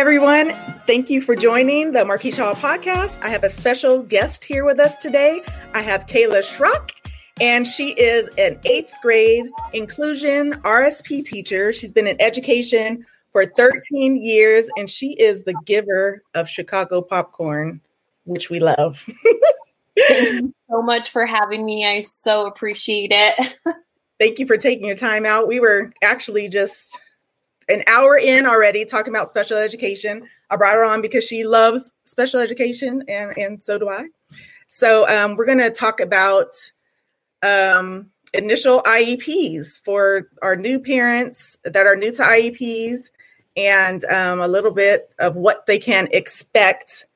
everyone. Thank you for joining the Marquis Hall podcast. I have a special guest here with us today. I have Kayla Schrock, and she is an 8th grade inclusion RSP teacher. She's been in education for 13 years, and she is the giver of Chicago popcorn, which we love. Thank you so much for having me. I so appreciate it. Thank you for taking your time out. We were actually just an hour in already talking about special education. I brought her on because she loves special education, and so do I. So we're going to talk about initial IEPs for our new parents that are new to IEPs, and a little bit of what they can expect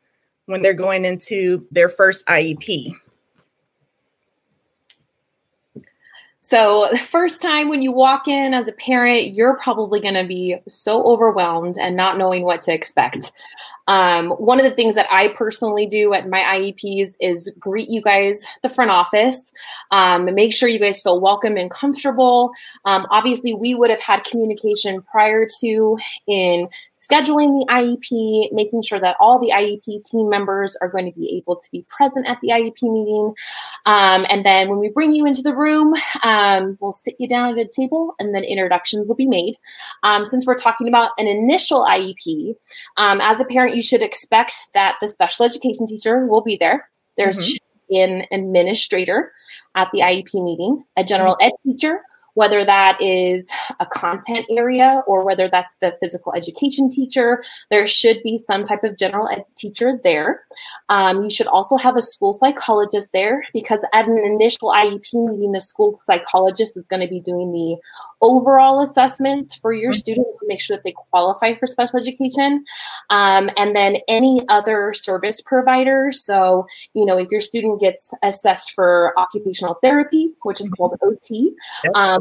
when they're going into their first IEP. So the first time when you walk in as a parent, you're probably going to be so overwhelmed and not knowing what to expect. One of the things that I personally do at my IEPs is greet you guys at the front office, and make sure you guys feel welcome and comfortable. Obviously, we would have had communication prior to in scheduling the IEP, making sure that all the IEP team members are going to be able to be present at the IEP meeting. And then when we bring you into the room, we'll sit you down at a table and then introductions will be made. Since we're talking about an initial IEP, as a parent, you should expect that the special education teacher will be there. There's an administrator at the IEP meeting, a general ed teacher, whether that is a content area or whether that's the physical education teacher, there should be some type of general ed teacher there. You should also have a school psychologist there, because at an initial IEP meeting, the school psychologist is going to be doing the overall assessments for your students to make sure that they qualify for special education. And then any other service provider. So, you know, if your student gets assessed for occupational therapy, which is called OT,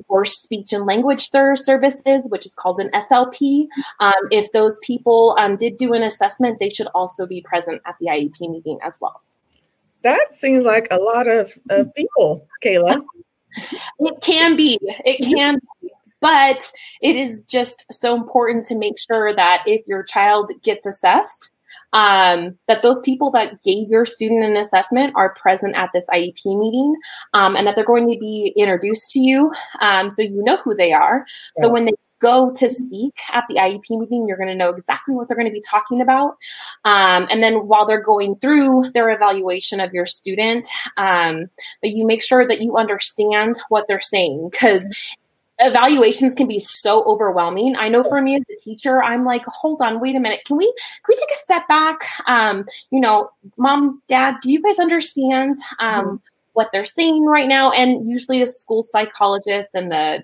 or speech and language services, which is called an SLP. If those people did do an assessment, they should also be present at the IEP meeting as well. That seems like a lot of people, Kayla. It can be. But it is just so important to make sure that if your child gets assessed, that those people that gave your student an assessment are present at this IEP meeting, and that they're going to be introduced to you, so you know who they are. So when they go to speak at the IEP meeting, you're going to know exactly what they're going to be talking about. And then while they're going through their evaluation of your student, but you make sure that you understand what they're saying, because evaluations can be so overwhelming. I know for me as a teacher, I'm like, hold on, wait a minute. Can we take a step back? You know, mom, dad, do you guys understand what they're saying right now? And usually the school psychologist and the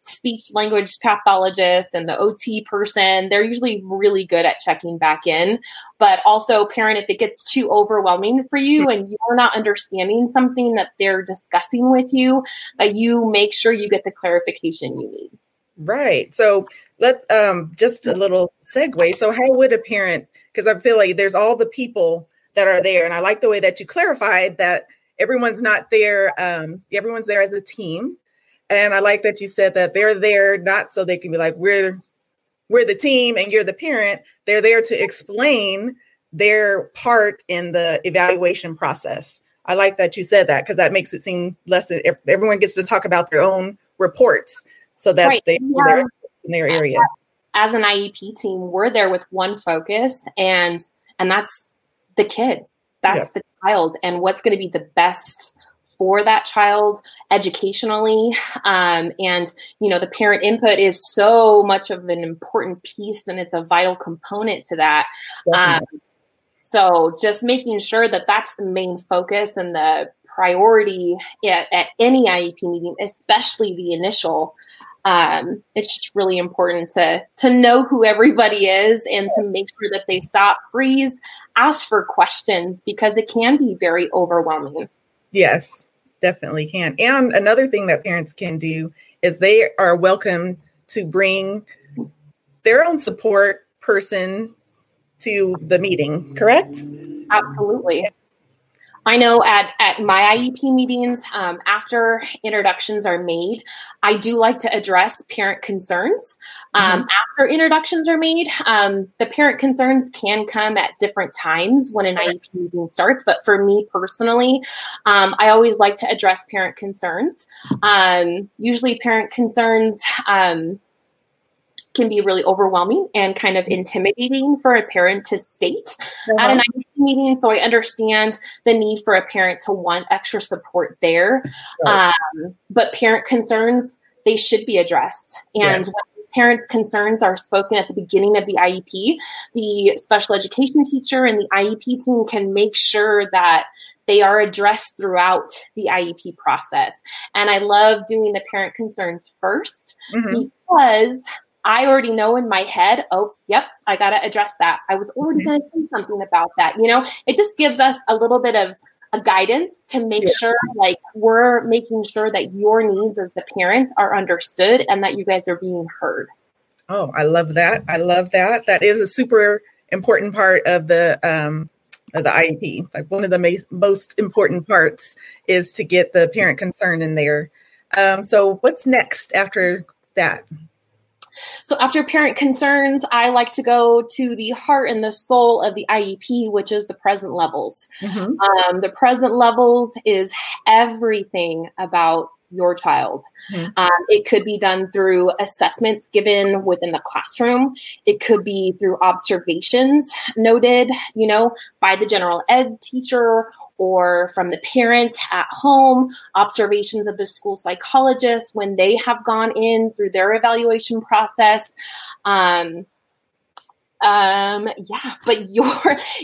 speech language pathologist and the OT person, they're usually really good at checking back in. But also, parent, if it gets too overwhelming for you and you're not understanding something that they're discussing with you, that you make sure you get the clarification you need. Right. So let just a little segue. So how would a parent, because I feel like there's all the people that are there, and I like the way that you clarified that everyone's not there. Everyone's there as a team. And I like that you said that they're there not so they can be like, we're the team and you're the parent. They're there to explain their part in the evaluation process. I like that you said that, because that makes it seem less, everyone gets to talk about their own reports so that they are in their area. As an IEP team, we're there with one focus, and that's the kid. That's the child, and what's going to be the best for that child educationally. And, you know, the parent input is so much of an important piece, and it's a vital component to that. So just making sure that that's the main focus and the priority at any IEP meeting, especially the initial, it's just really important to know who everybody is and to make sure that they stop, freeze, ask for questions, because it can be very overwhelming. Yes, definitely can. And another thing that parents can do is they are welcome to bring their own support person to the meeting, correct? Absolutely. I know at my IEP meetings, after introductions are made, I do like to address parent concerns. After introductions are made, the parent concerns can come at different times when an IEP meeting starts. But for me personally, I always like to address parent concerns. Usually parent concerns can be really overwhelming and kind of intimidating for a parent to state at an IEP meeting. So I understand the need for a parent to want extra support there. But parent concerns, they should be addressed. And when parents' concerns are spoken at the beginning of the IEP, the special education teacher and the IEP team can make sure that they are addressed throughout the IEP process. And I love doing the parent concerns first because I already know in my head, I got to address that. I was already going to say something about that. You know, it just gives us a little bit of a guidance to make sure, like, we're making sure that your needs as the parents are understood and that you guys are being heard. Oh, I love that. I love that. That is a super important part of the IEP. Like, one of the most important parts is to get the parent concern in there. So what's next after that? So after parent concerns, I like to go to the heart and the soul of the IEP, which is the present levels. The present levels is everything about your child. It could be done through assessments given within the classroom. It could be through observations noted, you know, by the general ed teacher or from the parent at home, observations of the school psychologist when they have gone in through their evaluation process. But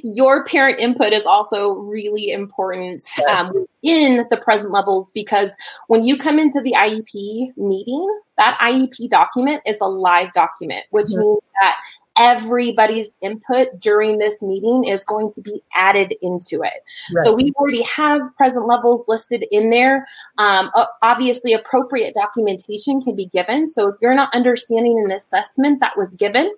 your parent input is also really important within the present levels, because when you come into the IEP meeting, that IEP document is a live document, which means that everybody's input during this meeting is going to be added into it. So we already have present levels listed in there. Obviously, appropriate documentation can be given. So if you're not understanding an assessment that was given,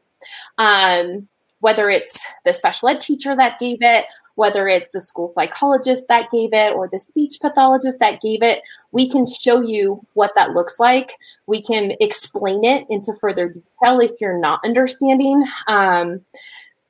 whether it's the special ed teacher that gave it, whether it's the school psychologist that gave it, or the speech pathologist that gave it, we can show you what that looks like. We can explain it into further detail if you're not understanding.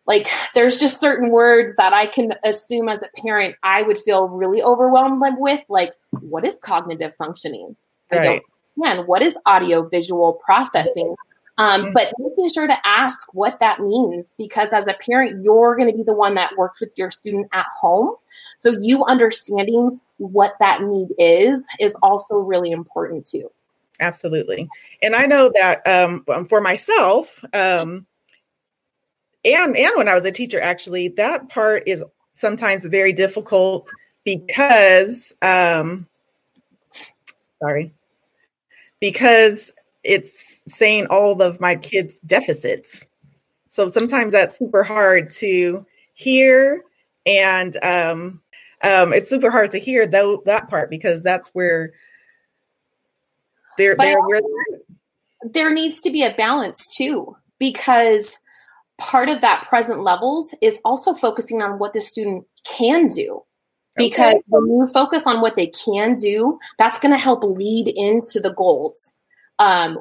Like, there's just certain words that I can assume as a parent, I would feel really overwhelmed with, like, what is cognitive functioning? I don't understand. What is audio visual processing? But making sure to ask what that means, because as a parent, you're going to be the one that works with your student at home. So you understanding what that need is also really important too. Absolutely. And I know that for myself, and when I was a teacher, actually, that part is sometimes very difficult because, it's saying all of my kids' deficits. So sometimes that's super hard to hear. And it's super hard to hear that part, because that's where there needs to be a balance too, because part of that present levels is also focusing on what the student can do. Because when you focus on what they can do, that's going to help lead into the goals.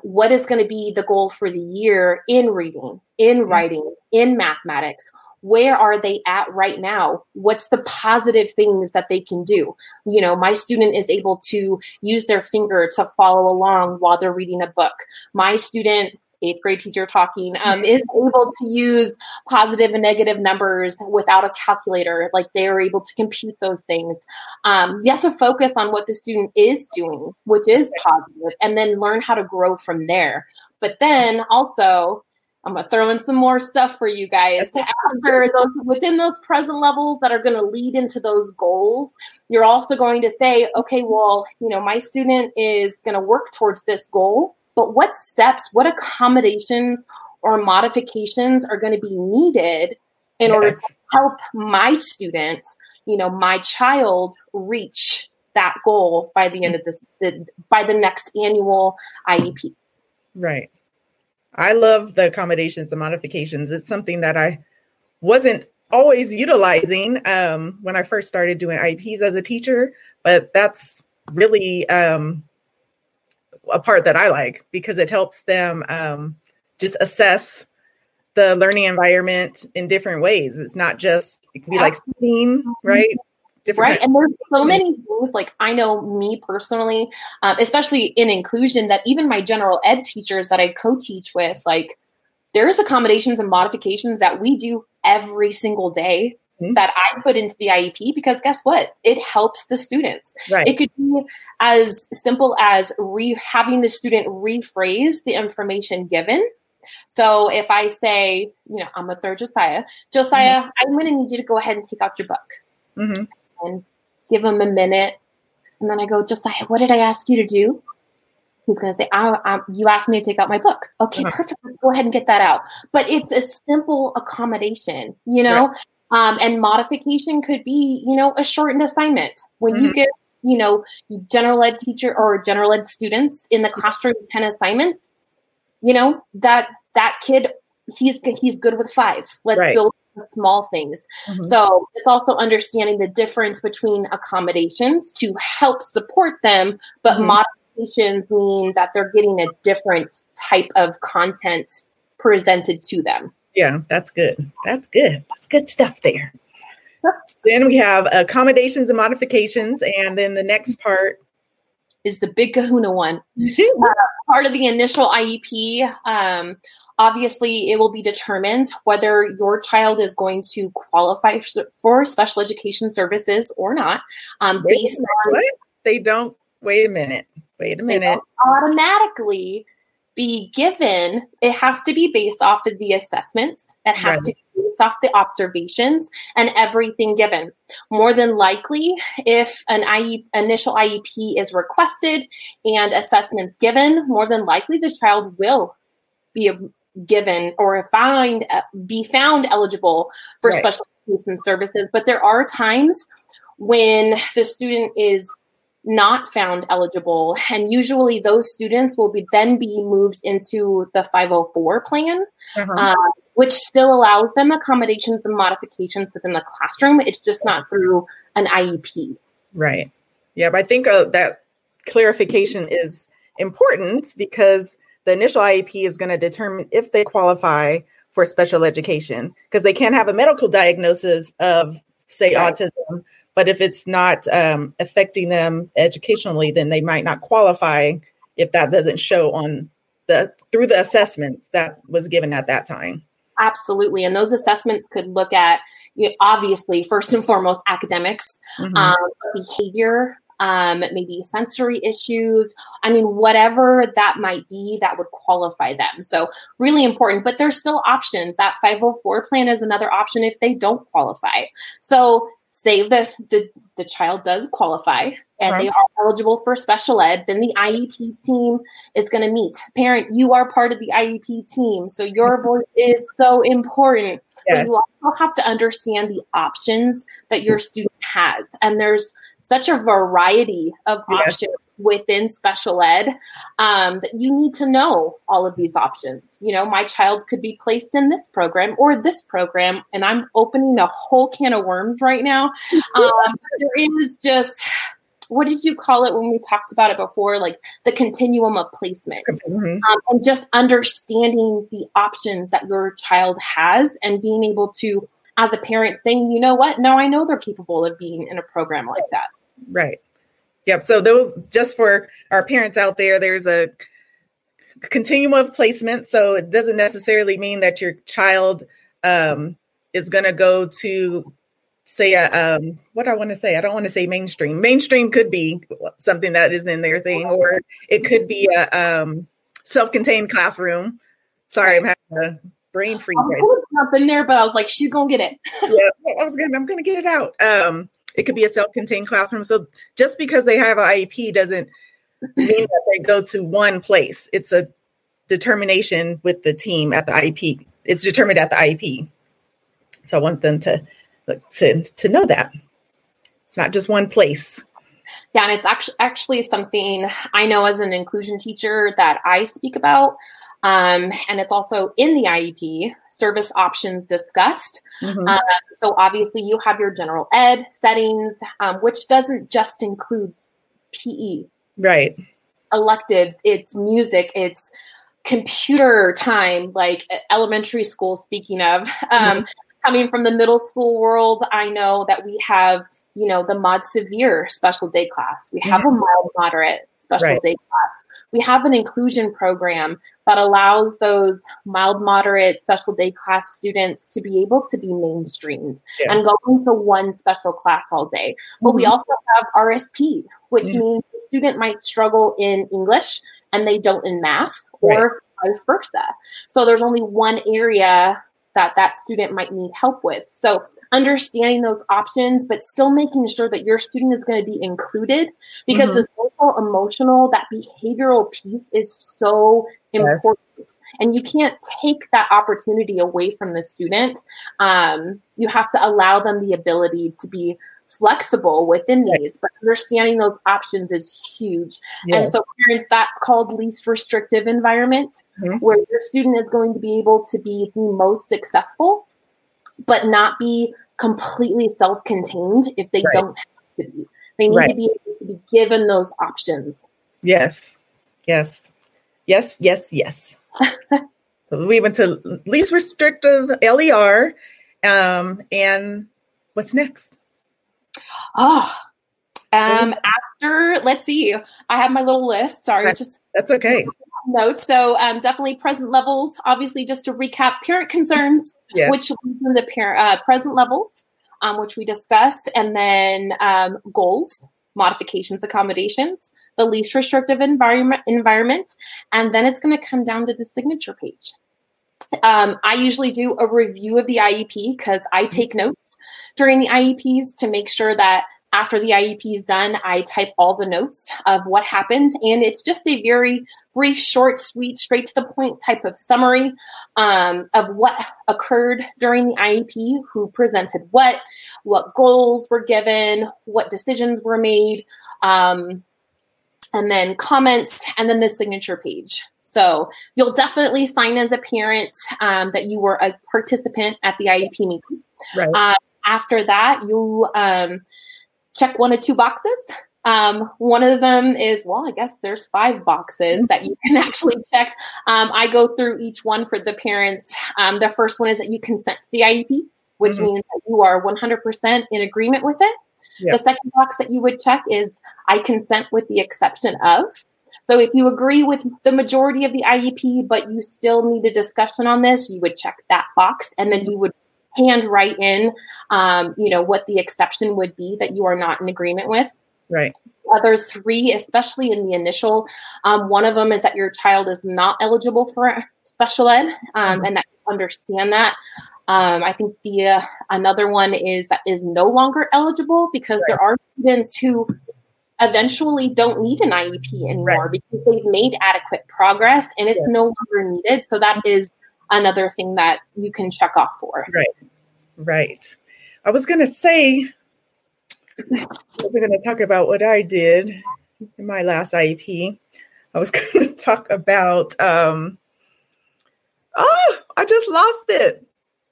What is going to be the goal for the year in reading, in writing, in mathematics? Where are they at right now? What's the positive things that they can do? You know, my student is able to use their finger to follow along while they're reading a book. My student, eighth grade teacher talking, is able to use positive and negative numbers without a calculator. Like, they are able to compute those things. You have to focus on what the student is doing, which is positive, and then learn how to grow from there. But then also, I'm going to throw in some more stuff for you guys. After those, within those present levels that are going to lead into those goals, you're also going to say, okay, well, you know, my student is going to work towards this goal. But what steps, what accommodations or modifications are going to be needed in order to help my student, you know, my child reach that goal by the end of by the next annual IEP? Right. I love the accommodations and modifications. It's something that I wasn't always utilizing when I first started doing IEPs as a teacher, but that's really a part that I like because it helps them just assess the learning environment in different ways. It's not just, it can be like speaking, right? Right. And there's so many things, like I know me personally, especially in inclusion, that even my general ed teachers that I co-teach with, like there's accommodations and modifications that we do every single day that I put into the IEP, because guess what? It helps the students. Right. It could be as simple as having the student rephrase the information given. So if I say, you know, I'm a third Josiah, I'm going to need you to go ahead and take out your book. Mm-hmm. And give him a minute. And then I go, Josiah, what did I ask you to do? He's going to say, you asked me to take out my book. Okay, perfect. Let's go ahead and get that out. But it's a simple accommodation, you know, right. And modification could be, you know, a shortened assignment. When you give, you know, general ed teacher or general ed students in the classroom 10 assignments, you know, that kid, he's good with 5. Let's build small things. So it's also understanding the difference between accommodations to help support them, but modifications mean that they're getting a different type of content presented to them. Yeah, that's good. That's good. That's good stuff there. Then we have accommodations and modifications. And then the next part is the big kahuna one. Part of the initial IEP, obviously, it will be determined whether your child is going to qualify for special education services or not. Based on what? They don't. Wait a minute. Automatically be given. It has to be based off of the assessments. It has to be based off the observations and everything given. More than likely, if an initial IEP is requested and assessments given, more than likely the child will be given or be found eligible for special education services. But there are times when the student is not found eligible, and usually those students will then be moved into the 504 plan, which still allows them accommodations and modifications within the classroom. It's just not through an IEP. Right. Yeah, but I think that clarification is important because the initial IEP is going to determine if they qualify for special education, because they can have a medical diagnosis of, say, autism, but if it's not affecting them educationally, then they might not qualify if that doesn't show on through the assessments that was given at that time. Absolutely. And those assessments could look at, you know, obviously, first and foremost, academics, behavior, maybe sensory issues. I mean, whatever that might be, that would qualify them. So really important, but there's still options. That 504 plan is another option if they don't qualify. So say that the child does qualify and they are eligible for special ed, then the IEP team is going to meet. Parent, you are part of the IEP team. So your voice is so important, but you also have to understand the options that your student has. And there's such a variety of options within special ed that you need to know all of these options. You know, my child could be placed in this program or this program, and I'm opening a whole can of worms right now. There is just, what did you call it when we talked about it before? Like the continuum of placement, and just understanding the options that your child has and being able to, as a parent, saying, you know what? No, I know they're capable of being in a program like that. Right. Yep. So those, just for our parents out there, there's a continuum of placement. So it doesn't necessarily mean that your child is going to go to, say, what I want to say. I don't want to say mainstream. Mainstream could be something that is in their thing, or it could be a self-contained classroom. Sorry, I'm having a brain freeze. I was up in there, but I was like, she's going to get it. I'm going to get it out. It could be a self-contained classroom. So just because they have an IEP doesn't mean that they go to one place. It's a determination with the team at the IEP. It's determined at the IEP. So I want them to know that. It's not just one place. Yeah, and it's actually something I know as an inclusion teacher that I speak about. And it's also in the IEP, service options discussed. Mm-hmm. So obviously you have your general ed settings, which doesn't just include PE. Right. Electives, it's music, it's computer time, like elementary school, speaking of. Mm-hmm. Coming from the middle school world, I know that we have, you know, the mod severe special day class. We have mm-hmm. a mild moderate special right. day class. We have an inclusion program that allows those mild, moderate, special day class students to be able to be mainstreamed yeah. and go into one special class all day. But mm-hmm. we also have RSP, which mm-hmm. means the student might struggle in English and they don't in math or right. vice versa. So there's only one area that student might need help with. So understanding those options, but still making sure that your student is going to be included, because mm-hmm. the social, emotional, that behavioral piece is so important. Yes. And you can't take that opportunity away from the student. You have to allow them the ability to be flexible within right. these, but understanding those options is huge. Yes. And so parents, that's called least restrictive environments, mm-hmm. where your student is going to be able to be the most successful, but not be completely self-contained if they right. don't have to be. They need right. to be able to be given those options. Yes, yes, yes, yes, yes. So we went to least restrictive LER, and what's next? Oh, after, let's see, I have my little list. Sorry. That's okay. Notes. So definitely present levels, obviously, just to recap, parent concerns, yeah. which leads into present levels, which we discussed, and then goals, modifications, accommodations, the least restrictive environment, and then it's going to come down to the signature page. I usually do a review of the IEP because I take notes during the IEPs to make sure that after the IEP is done, I type all the notes of what happened. And it's just a very brief, short, sweet, straight to the point type of summary of what occurred during the IEP, who presented what goals were given, what decisions were made, and then comments, and then the signature page. So you'll definitely sign as a parent that you were a participant at the IEP meeting. Right. After that, you check one of two boxes. One of them is, well, I guess there's 5 boxes that you can actually check. I go through each one for the parents. The first one is that you consent to the IEP, which mm-hmm. means that you are 100% in agreement with it. Yep. The second box that you would check is, I consent with the exception of. So if you agree with the majority of the IEP, but you still need a discussion on this, you would check that box, and then you would hand write in, you know, what the exception would be that you are not in agreement with. Right. The other 3, especially in the initial, one of them is that your child is not eligible for special ed, mm-hmm. and that you understand that. I think the another one is that is no longer eligible because right. there are students who eventually don't need an IEP anymore right. because they've made adequate progress and it's yeah. no longer needed. So that is another thing that you can check off for. Right. Right. I was going to talk about what I did in my last IEP. I was going to talk about, I just lost it.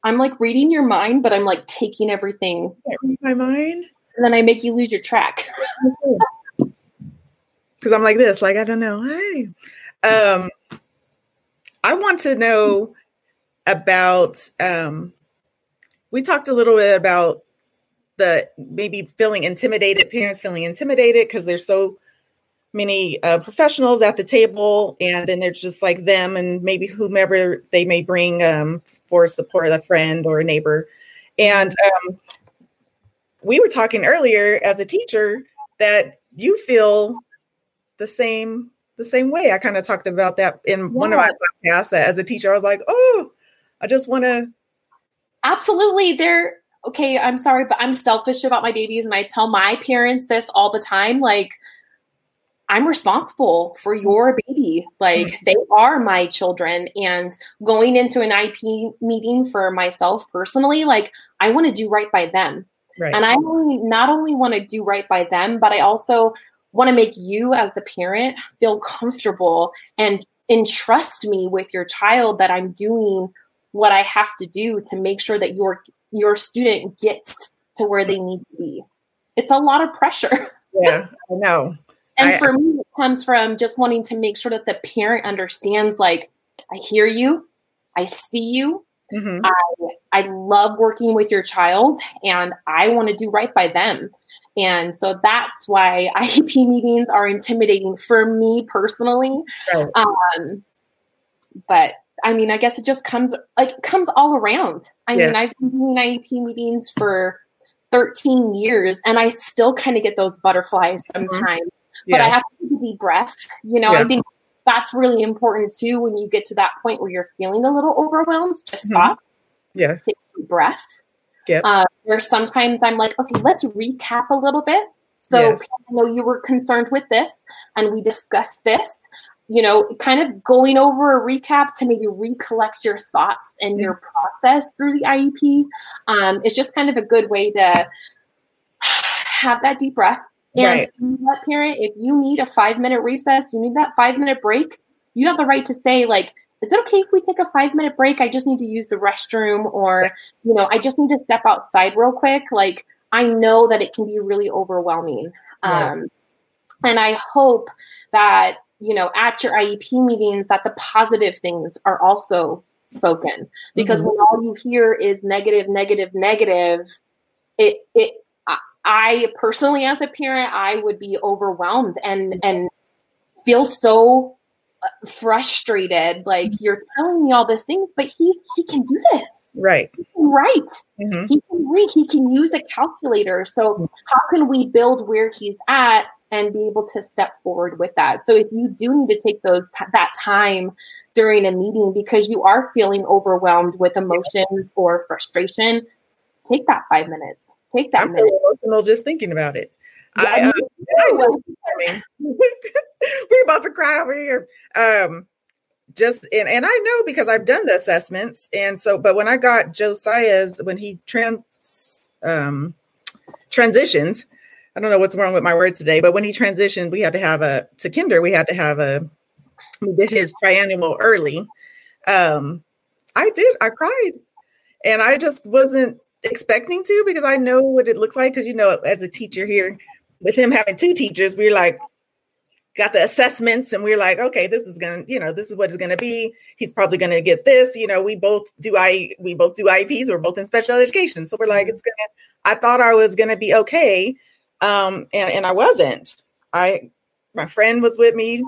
I'm like reading your mind, but I'm like taking everything. I can't read my mind. And then I make you lose your track. Because I'm like this, like, I don't know. Hey, I want to know about, we talked a little bit about the maybe feeling intimidated, parents feeling intimidated because there's so many professionals at the table, and then there's just like them and maybe whomever they may bring for support, a friend or a neighbor. And we were talking earlier as a teacher that you feel the same way. I kind of talked about that in one of my podcasts, that as a teacher, I was like, oh, I just want to. Absolutely. Okay, I'm sorry, but I'm selfish about my babies. And I tell my parents this all the time, like, I'm responsible for your baby. Like mm-hmm. they are my children, and going into an IEP meeting for myself personally, like I want to do right by them. Right. And I not only want to do right by them, but I also want to make you as the parent feel comfortable and entrust me with your child that I'm doing what I have to do to make sure that your student gets to where they need to be. It's a lot of pressure. Yeah, I know. And for me, it comes from just wanting to make sure that the parent understands, like, I hear you, I see you, mm-hmm. I love working with your child, and I want to do right by them. And so that's why IEP meetings are intimidating for me personally. Right. But I mean, I guess it just comes all around. I mean, I've been doing IEP meetings for 13 years, and I still kind of get those butterflies sometimes. Mm-hmm. Yeah. But I have to take a deep breath. You know, yeah. I think that's really important too. When you get to that point where you're feeling a little overwhelmed, just mm-hmm. stop. Yeah. Take a deep breath. Yep. Where sometimes I'm like, okay, let's recap a little bit. So I know you were concerned with this, and we discussed this, you know, kind of going over a recap to maybe recollect your thoughts and your process through the IEP. It's just kind of a good way to have that deep breath. And that parent, if you need a 5-minute recess, you need that 5-minute break, you have the right to say, like, is it okay if we take a 5-minute break? I just need to use the restroom, or, you know, I just need to step outside real quick. Like, I know that it can be really overwhelming. Right. And I hope that, you know, at your IEP meetings, that the positive things are also spoken, because mm-hmm. when all you hear is negative, negative, negative, I personally, as a parent, I would be overwhelmed and feel so frustrated, like, you're telling me all these things, but he can do this. Right. He can write. Mm-hmm. He can read. He can use a calculator. So mm-hmm. how can we build where he's at and be able to step forward with that? So if you do need to take that time during a meeting because you are feeling overwhelmed with emotions or frustration, take that 5 minutes. Take that I'm minute. Emotional just thinking about it. Yeah, I know. We're about to cry over here. And I know because I've done the assessments. And so, but when I got Josiah's, when he transitioned, I don't know what's wrong with my words today, but when he transitioned, we had to have we did his triannual early. I cried, and I just wasn't expecting to, because I know what it looked like. Because, you know, as a teacher here, with him having two teachers, we're like, got the assessments, and we're like, okay, this is what it's gonna be. He's probably gonna get this. You know, we both do IEPs. We're both in special education, so we're like, I thought I was gonna be okay, and I wasn't. My friend was with me,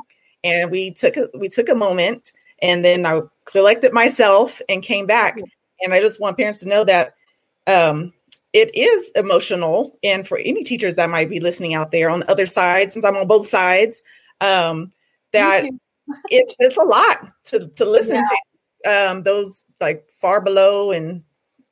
and we took a moment, and then I collected myself and came back. And I just want parents to know that. It is emotional. And for any teachers that might be listening out there on the other side, since I'm on both sides, that it's a lot to listen to, those like far below. And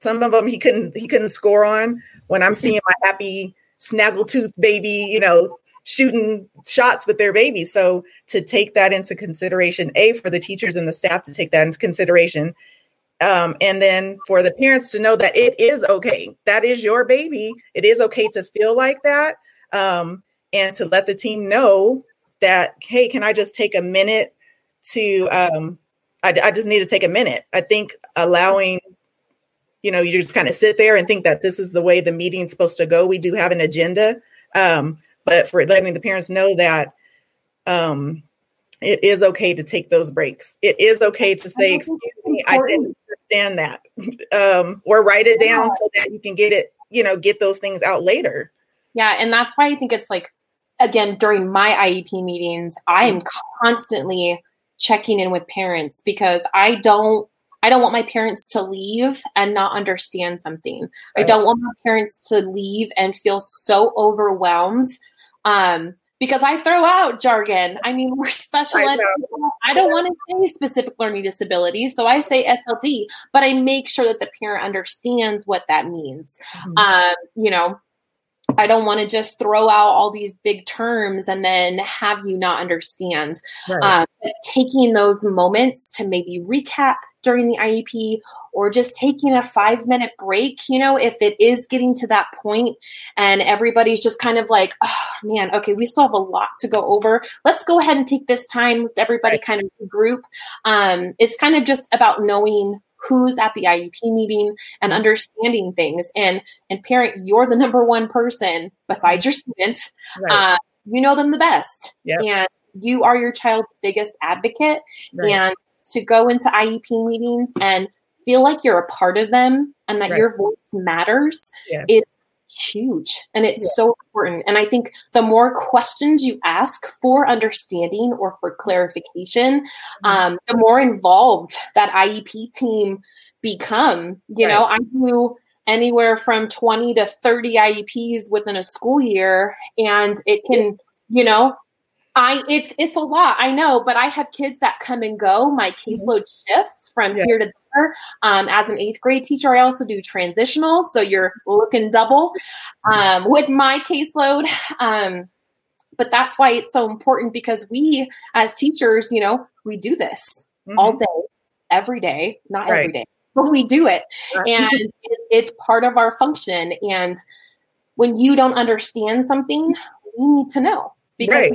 some of them, he couldn't score on. When I'm seeing my happy snaggletooth baby, you know, shooting shots with their baby. So to take that into consideration, for the teachers and the staff to take that into consideration, and then for the parents to know that it is okay. That is your baby. It is okay to feel like that. And to let the team know that, hey, can I just take a minute to, I just need to take a minute. I think allowing, you know, you just kind of sit there and think that this is the way the meeting's supposed to go. We do have an agenda. But for letting the parents know that, it is okay to take those breaks. It is okay to say, excuse me, I didn't understand that, or write it down so that you can get it, you know, get those things out later. Yeah. And that's why I think it's like, again, during my IEP meetings, I am constantly checking in with parents, because I don't want my parents to leave and not understand something. Right. I don't want my parents to leave and feel so overwhelmed. Because I throw out jargon. I mean, we're special ed. I don't want to say specific learning disability, so I say SLD, but I make sure that the parent understands what that means. Mm-hmm. You know, I don't want to just throw out all these big terms and then have you not understand. Right. Taking those moments to maybe recap during the IEP or just taking a 5-minute break, you know, if it is getting to that point and everybody's just kind of like, oh man, okay, we still have a lot to go over. Let's go ahead and take this time. Let's everybody kind of regroup. It's kind of just about knowing who's at the IEP meeting and understanding things. And parent, you're the number one person besides your students. Right. You know them the best. Yep. And you are your child's biggest advocate. Right. And to go into IEP meetings and feel like you're a part of them and that your voice matters is huge. And it's so important. And I think the more questions you ask for understanding or for clarification, the more involved that IEP team become. You know, I do anywhere from 20 to 30 IEPs within a school year, and it can, you know, it's a lot, I know, but I have kids that come and go. My caseload shifts from here to there. As an 8th grade teacher, I also do transitional. So you're looking double, with my caseload. But that's why it's so important, because we, as teachers, you know, we do this all day, every day, not every day, but we do it. And it's part of our function. And when you don't understand something, we need to know, because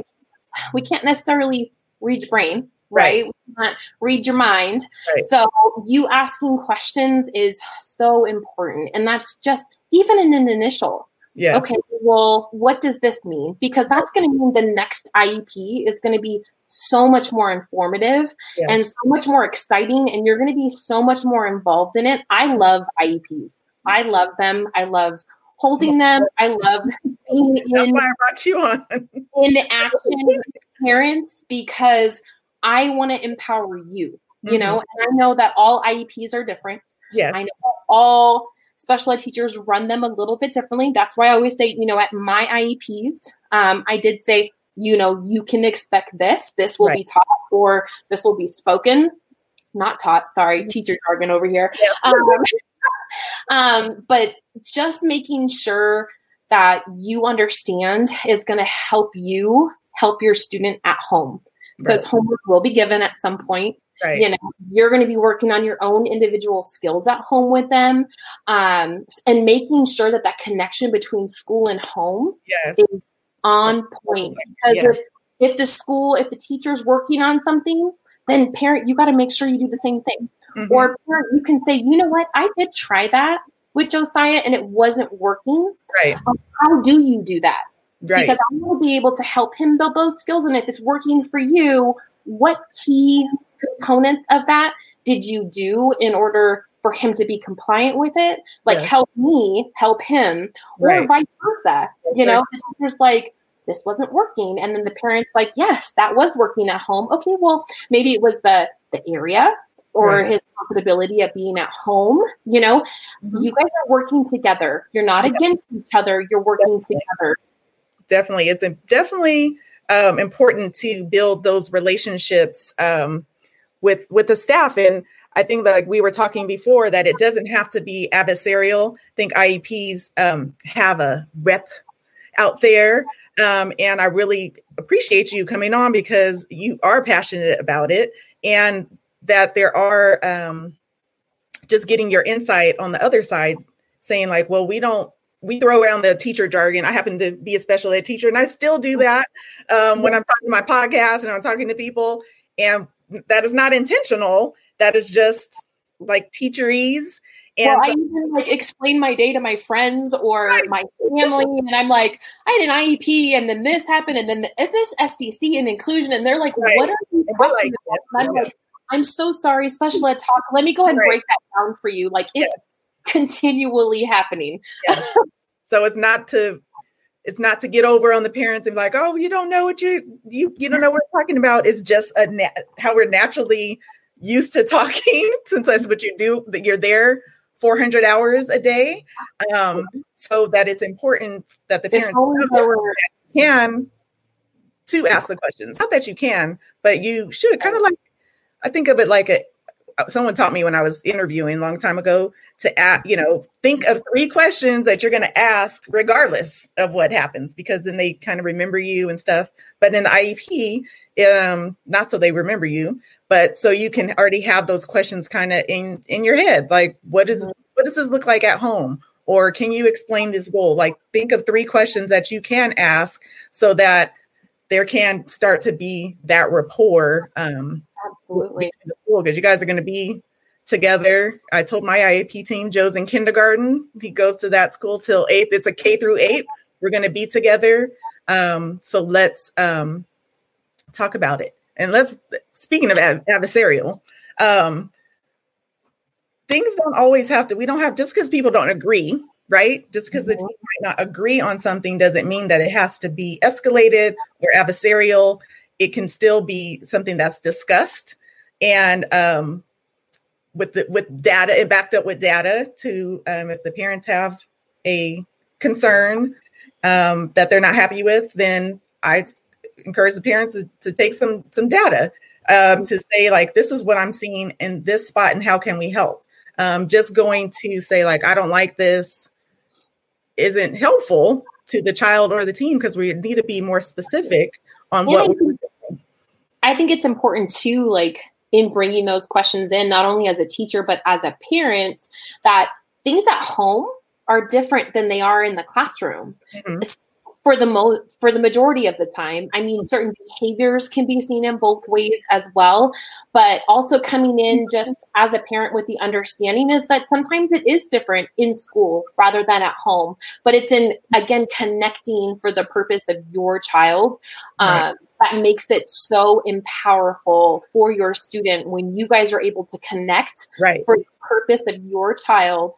we can't necessarily read your brain, right? We can't read your mind. Right. So you asking questions is so important. And that's just even in an initial, okay, well, what does this mean? Because that's going to mean the next IEP is going to be so much more informative and so much more exciting. And you're going to be so much more involved in it. I love IEPs. I love them. I love holding them. I love being in action with parents, because I want to empower you, you know, and I know that all IEPs are different. I know all special ed teachers run them a little bit differently. That's why I always say, you know, at my IEPs, I did say, you know, you can expect this, this will be taught, or this will be spoken, not taught. Sorry, teacher jargon over here. But just making sure that you understand is going to help you help your student at home, because homework will be given at some point. You know, you're going to be working on your own individual skills at home with them, and making sure that that connection between school and home is on point. Because if the school, if the teacher's working on something, then parent, you got to make sure you do the same thing. Or parent, you can say, you know what, I did try that with Josiah and it wasn't working. How do you do that? Because I will be able to help him build those skills. And if it's working for you, what key components of that did you do in order for him to be compliant with it? Like help me help him, or vice versa. You know, there's like, this wasn't working. And then the parent's like, yes, that was working at home. Okay, well, maybe it was the area, or his comfortability of being at home. You know, you guys are working together. You're not against each other. You're working together. Definitely. It's definitely important to build those relationships with the staff. And I think that, like we were talking before, that it doesn't have to be adversarial. I think IEPs have a rep out there. And I really appreciate you coming on, because you are passionate about it, and that there are just getting your insight on the other side, saying like, well, we throw around the teacher jargon. I happen to be a special ed teacher, and I still do that when I'm talking to my podcast and I'm talking to people. And that is not intentional. That is just like teacherese. And I even like explain my day to my friends or my family, and I'm like, I had an IEP, and then this happened, and then this SDC and inclusion, and they're like, what are you talking about? And I'm like, I'm so sorry, special ed talk. Let me go ahead and break that down for you. Like it's continually happening. So it's not to get over on the parents and be like, oh, you don't know what you don't know what we're talking about. It's just how we're naturally used to talking, since that's what you do, that you're there 400 hours a day. So that it's important that the parents can to ask the questions. Not that you can, but you should kind of like, I think of it like someone taught me when I was interviewing a long time ago to ask, you know, think of 3 questions that you're going to ask regardless of what happens, because then they kind of remember you and stuff. But in the IEP, not so they remember you, but so you can already have those questions kind of in your head. Like, what does this look like at home? Or can you explain this goal? Like, think of 3 questions that you can ask so that there can start to be that rapport. Absolutely. Because you guys are going to be together. I told my IEP team, Joe's in kindergarten. He goes to that school till 8th. It's a K-8. We're going to be together. So let's talk about it. And let's, speaking of adversarial, things don't always have to, we don't have, just because people don't agree, right? Just because the team might not agree on something doesn't mean that it has to be escalated or adversarial. It can still be something that's discussed and with data, it backed up with data to if the parents have a concern that they're not happy with, then I encourage the parents to take some data to say, like, this is what I'm seeing in this spot and how can we help? Just going to say, like, I don't like this isn't helpful to the child or the team because we need to be more specific on and what we're doing. I think it's important too, like, in bringing those questions in, not only as a teacher, but as a parent, that things at home are different than they are in the classroom. Mm-hmm. For the majority of the time. I mean, certain behaviors can be seen in both ways as well, but also coming in just as a parent with the understanding is that sometimes it is different in school rather than at home, but it's in, again, connecting for the purpose of your child. Right. That makes it so empowerful for your student when you guys are able to connect right. for the purpose of your child.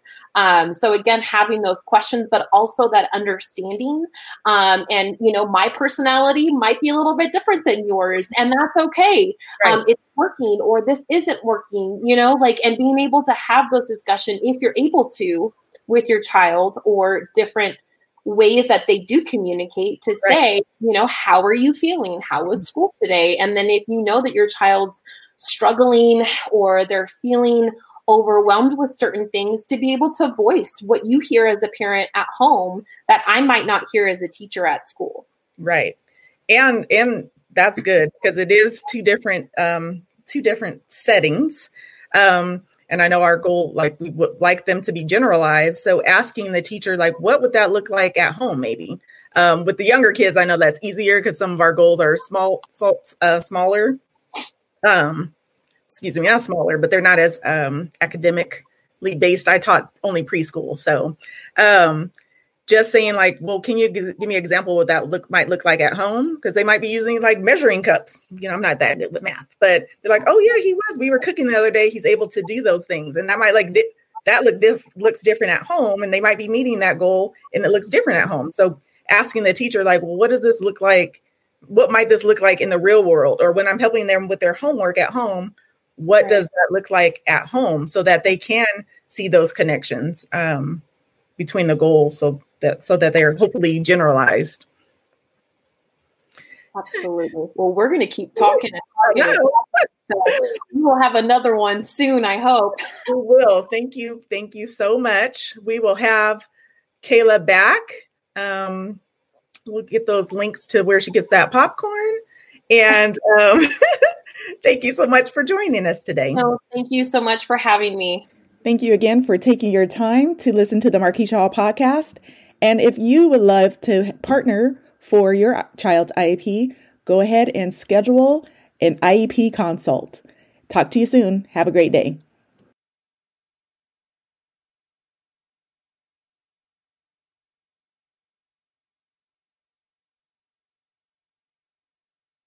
So again, having those questions, but also that understanding. And, you know, my personality might be a little bit different than yours, and that's okay. Right. It's working, or this isn't working, you know, like, and being able to have those discussions if you're able to with your child, or different ways that they do communicate to say, right. you know, how are you feeling? How was school today? And then if you know that your child's struggling or they're feeling overwhelmed with certain things, to be able to voice what you hear as a parent at home that I might not hear as a teacher at school. Right. And that's good, because it is two different settings. And I know our goal, like, we would like them to be generalized. So asking the teacher, like, what would that look like at home? Maybe with the younger kids, I know that's easier because some of our goals are smaller. Excuse me, not smaller, but they're not as academically based. I taught only preschool, so just saying, like, well, can you give me an example of what that might look like at home? Because they might be using, like, measuring cups. You know, I'm not that good with math, but they're like, oh yeah, he was. We were cooking the other day. He's able to do those things. And that might looks different at home. And they might be meeting that goal and it looks different at home. So asking the teacher, like, well, what does this look like? What might this look like in the real world? Or when I'm helping them with their homework at home, what does that look like at home? So that they can see those connections between the goals. So that they're hopefully generalized. Absolutely. Well, we're going to keep talking. So we will have another one soon, I hope. We will. Thank you. Thank you so much. We will have Kayla back. We'll get those links to where she gets that popcorn. And thank you so much for joining us today. Oh, thank you so much for having me. Thank you again for taking your time to listen to the Marquis Hall podcast. And if you would love to partner for your child's IEP, go ahead and schedule an IEP consult. Talk to you soon. Have a great day.